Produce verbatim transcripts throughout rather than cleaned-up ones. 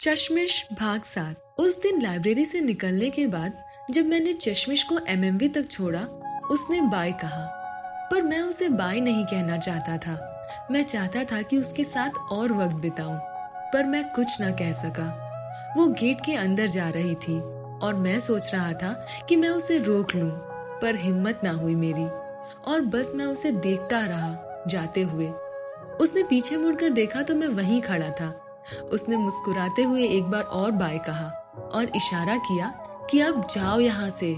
चश्मिश भाग सात। उस दिन लाइब्रेरी से निकलने के बाद जब मैंने चश्मिश को एमएमवी तक छोड़ा, उसने बाय कहा, पर मैं उसे बाय नहीं कहना चाहता था। मैं चाहता था कि उसके साथ और वक्त बिताऊं, पर मैं कुछ ना कह सका। वो गेट के अंदर जा रही थी और मैं सोच रहा था कि मैं उसे रोक लूं, पर हिम्मत ना हुई मेरी और बस मैं उसे देखता रहा जाते हुए। उसने पीछे मुड़कर देखा तो मैं वहीं खड़ा था। उसने मुस्कुराते हुए एक बार और बाय कहा और इशारा किया कि अब जाओ यहाँ से।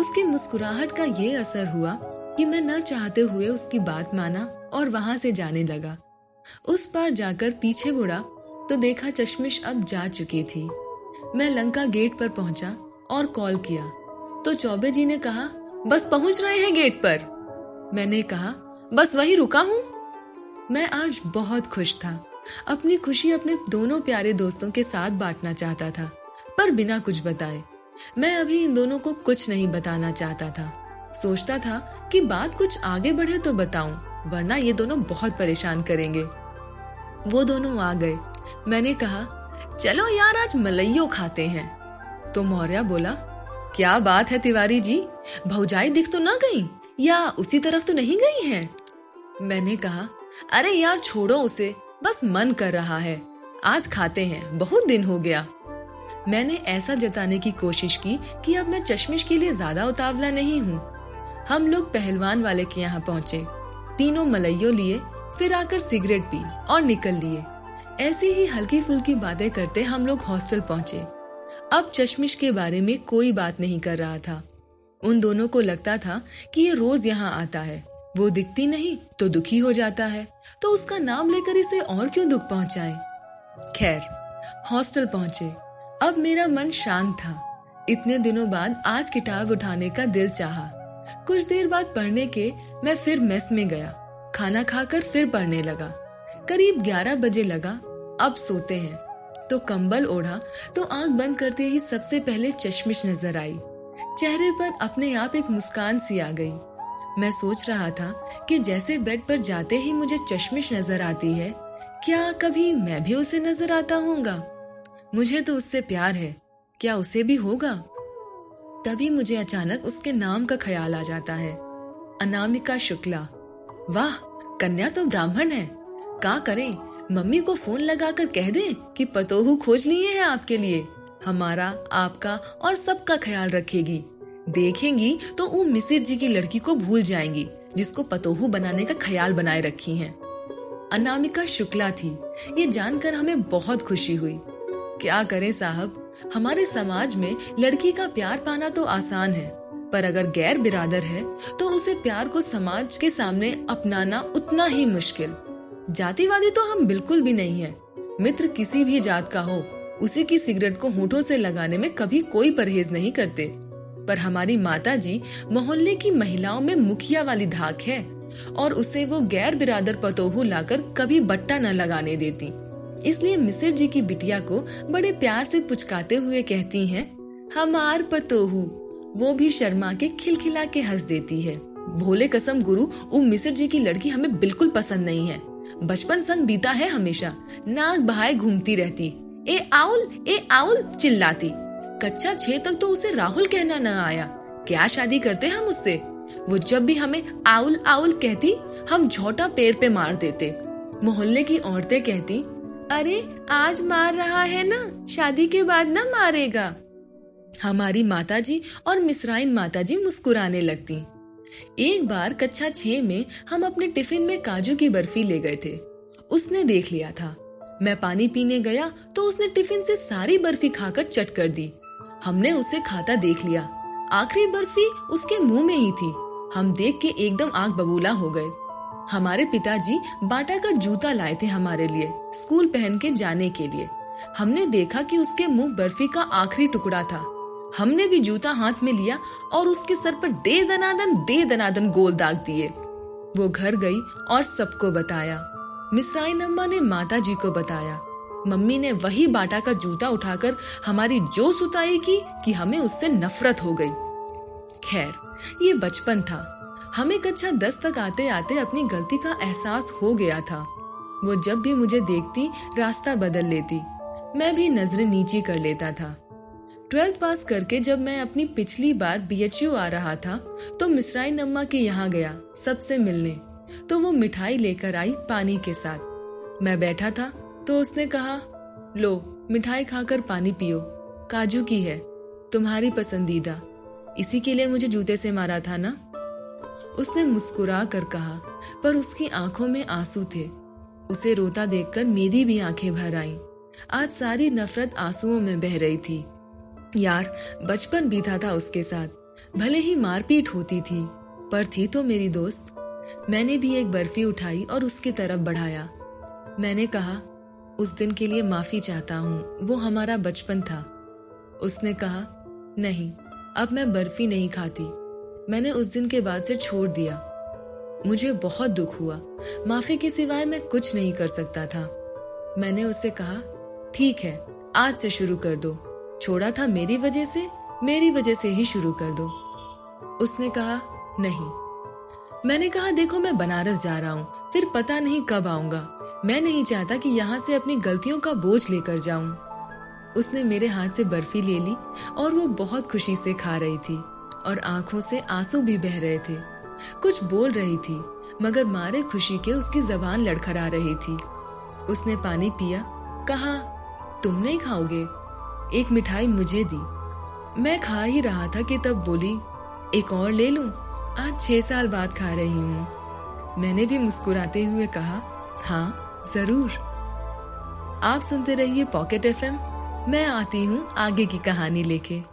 उसकी मुस्कुराहट का ये असर हुआ कि मैं न चाहते हुए उसकी बात माना और वहाँ से जाने लगा। उस पार जाकर पीछे मुड़ा तो देखा चश्मिश अब जा चुकी थी। मैं लंका गेट पर पहुंचा और कॉल किया तो चौबे जी ने कहा, बस पहुंच रहे हैं गेट पर। मैंने कहा, बस वहीं रुका हूँ। मैं आज बहुत खुश था। अपनी खुशी अपने दोनों प्यारे दोस्तों के साथ बांटना चाहता था, पर बिना कुछ बताए। मैं अभी इन दोनों को कुछ नहीं बताना चाहता था। सोचता था कि बात कुछ आगे बढ़े तो बताऊं, वरना ये दोनों बहुत परेशान करेंगे। वो दोनों आ गए। मैंने कहा, चलो यार आज मलइयो खाते हैं। तो मौर्या बोला, क्या बात है तिवारी जी, भौजाई दिख तो ना गई, या उसी तरफ तो नहीं गई हैं? मैंने कहा, अरे यार छोड़ो उसे, बस मन कर रहा है, आज खाते हैं, बहुत दिन हो गया। मैंने ऐसा जताने की कोशिश की कि अब मैं चश्मिश के लिए ज्यादा उतावला नहीं हूँ। हम लोग पहलवान वाले के यहाँ पहुँचे, तीनों मलइयो लिए, फिर आकर सिगरेट पी और निकल लिए। ऐसी ही हल्की फुल्की बातें करते हम लोग हॉस्टल पहुँचे। अब चश्मिश के बारे में कोई बात नहीं कर रहा था। उन दोनों को लगता था कि ये रोज यहाँ आता है, वो दिखती नहीं तो दुखी हो जाता है, तो उसका नाम लेकर इसे और क्यों दुख पहुँचाए। खैर हॉस्टल पहुँचे। अब मेरा मन शांत था। इतने दिनों बाद आज किताब उठाने का दिल चाहा। कुछ देर बाद पढ़ने के मैं फिर मेस में गया। खाना खाकर फिर पढ़ने लगा। करीब ग्यारह बजे लगा अब सोते हैं, तो कंबल ओढ़ा तो आंख बंद करते ही सबसे पहले चश्मिश नजर आई। चेहरे पर अपने आप एक मुस्कान सी आ गई। मैं सोच रहा था कि जैसे बेड पर जाते ही मुझे चश्मिश नजर आती है, क्या कभी मैं भी उसे नजर आता होऊंगा? मुझे तो उससे प्यार है, क्या उसे भी होगा? तभी मुझे अचानक उसके नाम का ख्याल आ जाता है, अनामिका शुक्ला। वाह, कन्या तो ब्राह्मण है। क्या करें, मम्मी को फोन लगाकर कह दें कि पतोहू खोज लिए हैं आपके लिए, हमारा आपका और सबका ख्याल रखेगी। देखेंगी तो वो मिसिर जी की लड़की को भूल जाएंगी जिसको पतोहू बनाने का ख्याल बनाए रखी है। अनामिका शुक्ला थी। ये जानकर हमें बहुत खुशी हुई। क्या करें साहब, हमारे समाज में लड़की का प्यार पाना तो आसान है, पर अगर गैर बिरादर है तो उसे प्यार को समाज के सामने अपनाना उतना ही मुश्किल। जातिवादी तो हम बिल्कुल भी नहीं है। मित्र किसी भी जात का हो, उसी की सिगरेट को होठों से लगाने में कभी कोई परहेज नहीं करते, पर हमारी माता जी मोहल्ले की महिलाओं में मुखिया वाली धाक है और उसे वो गैर बिरादर पतोहू लाकर कभी बट्टा न लगाने देती। इसलिए मिसिर जी की बिटिया को बड़े प्यार से पुचकाते हुए कहती हैं, हमार पतोहू। वो भी शर्मा के खिलखिला के हंस देती है। भोले कसम गुरु, वो मिसिर जी की लड़की हमें बिल्कुल पसंद नहीं है। बचपन संग बीता है हमेशा, नाक बहाए घूमती रहती, ए आउल ए आउल चिल्लाती। कच्चा छह तक तो उसे राहुल कहना न आया। क्या शादी करते हम उससे? वो जब भी हमें आउल आउल कहती, हम झोटा पैर पे मार देते। मोहल्ले की औरतें कहती, अरे आज मार रहा है ना, शादी के बाद ना मारेगा। हमारी माताजी और मिसराइन माताजी मुस्कुराने लगती। एक बार कक्षा छह में हम अपने टिफिन में काजू की बर्फी ले गए थे। उसने देख लिया था। मैं पानी पीने गया तो उसने टिफिन से सारी बर्फी खाकर चट कर दी। हमने उसे खाता देख लिया। आखिरी बर्फी उसके मुंह में ही थी। हम देख के एकदम आग बबूला हो गए। हमारे पिताजी बाटा का जूता लाए थे हमारे लिए स्कूल पहन के जाने के लिए। हमने देखा कि उसके मुंह बर्फी का आखिरी टुकड़ा था। हमने भी जूता हाथ में लिया और उसके सर पर दे दनादन दे दनादन गोल दाग दिए। वो घर गई और सबको बताया। मिसराइन अम्मा ने माता जी को बताया। मम्मी ने वही बाटा का जूता उठाकर हमारी जो सुताई की कि हमें उससे नफरत हो गई। खैर ये बचपन था। हमें कक्षा दस तक आते आते अपनी गलती का एहसास हो गया था। वो जब भी मुझे देखती रास्ता बदल लेती। मैं भी नजरें नीची कर लेता था। ट्वेल्थ पास करके जब मैं अपनी पिछली बार बीएच यू आ रहा था तो मिसराइन अम्मा के यहाँ गया सबसे मिलने, तो वो मिठाई लेकर आई पानी के साथ। मैं बैठा था तो उसने कहा, लो मिठाई खाकर पानी पियो, काजू की है, तुम्हारी पसंदीदा। इसी के लिए मुझे जूते से मारा था ना, उसने मुस्कुरा कर कहा, पर उसकी आंखों में आंसू थे। उसे रोता देखकर मेरी भी आंखें भर आईं। आज सारी नफरत आंसुओं में बह रही थी। यार बचपन बीता था उसके साथ, भले ही मारपीट होती थी पर थी तो मेरी दोस्त। मैंने भी एक बर्फी उठाई और उसकी तरफ बढ़ाया। मैंने कहा, उस दिन के लिए माफी चाहता हूँ, वो हमारा बचपन था। उसने कहा, नहीं अब मैं बर्फी नहीं खाती। मैंने उस दिन के बाद से छोड़ दिया। मुझे बहुत दुख हुआ, माफी के सिवाय मैं कुछ नहीं कर सकता था। मैंने उससे कहा, ठीक है आज से शुरू कर दो, छोड़ा था मेरी वजह से, मेरी वजह से ही शुरू कर दो। उसने कहा, नहीं। मैंने कहा, देखो मैं बनारस जा रहा हूँ, फिर पता नहीं कब आऊंगा। मैं नहीं चाहता कि यहाँ से अपनी गलतियों का बोझ लेकर जाऊं। उसने मेरे हाथ से बर्फी ले ली और वो बहुत खुशी से खा रही थी और आंखों से आंसू भी बह रहे थे। कुछ बोल रही थी मगर मारे खुशी के उसकी जबान लड़खड़ा रही थी। उसने पानी पिया, कहा, तुम नहीं खाओगे? एक मिठाई मुझे दी। मैं खा ही रहा था कि तब बोली, एक और ले लूं, आज छह साल बाद खा रही हूं। मैंने भी मुस्कुराते हुए कहा, हाँ जरूर। आप सुनते रहिए पॉकेट एफ़एम, मैं आती हूँ आगे की कहानी लेके।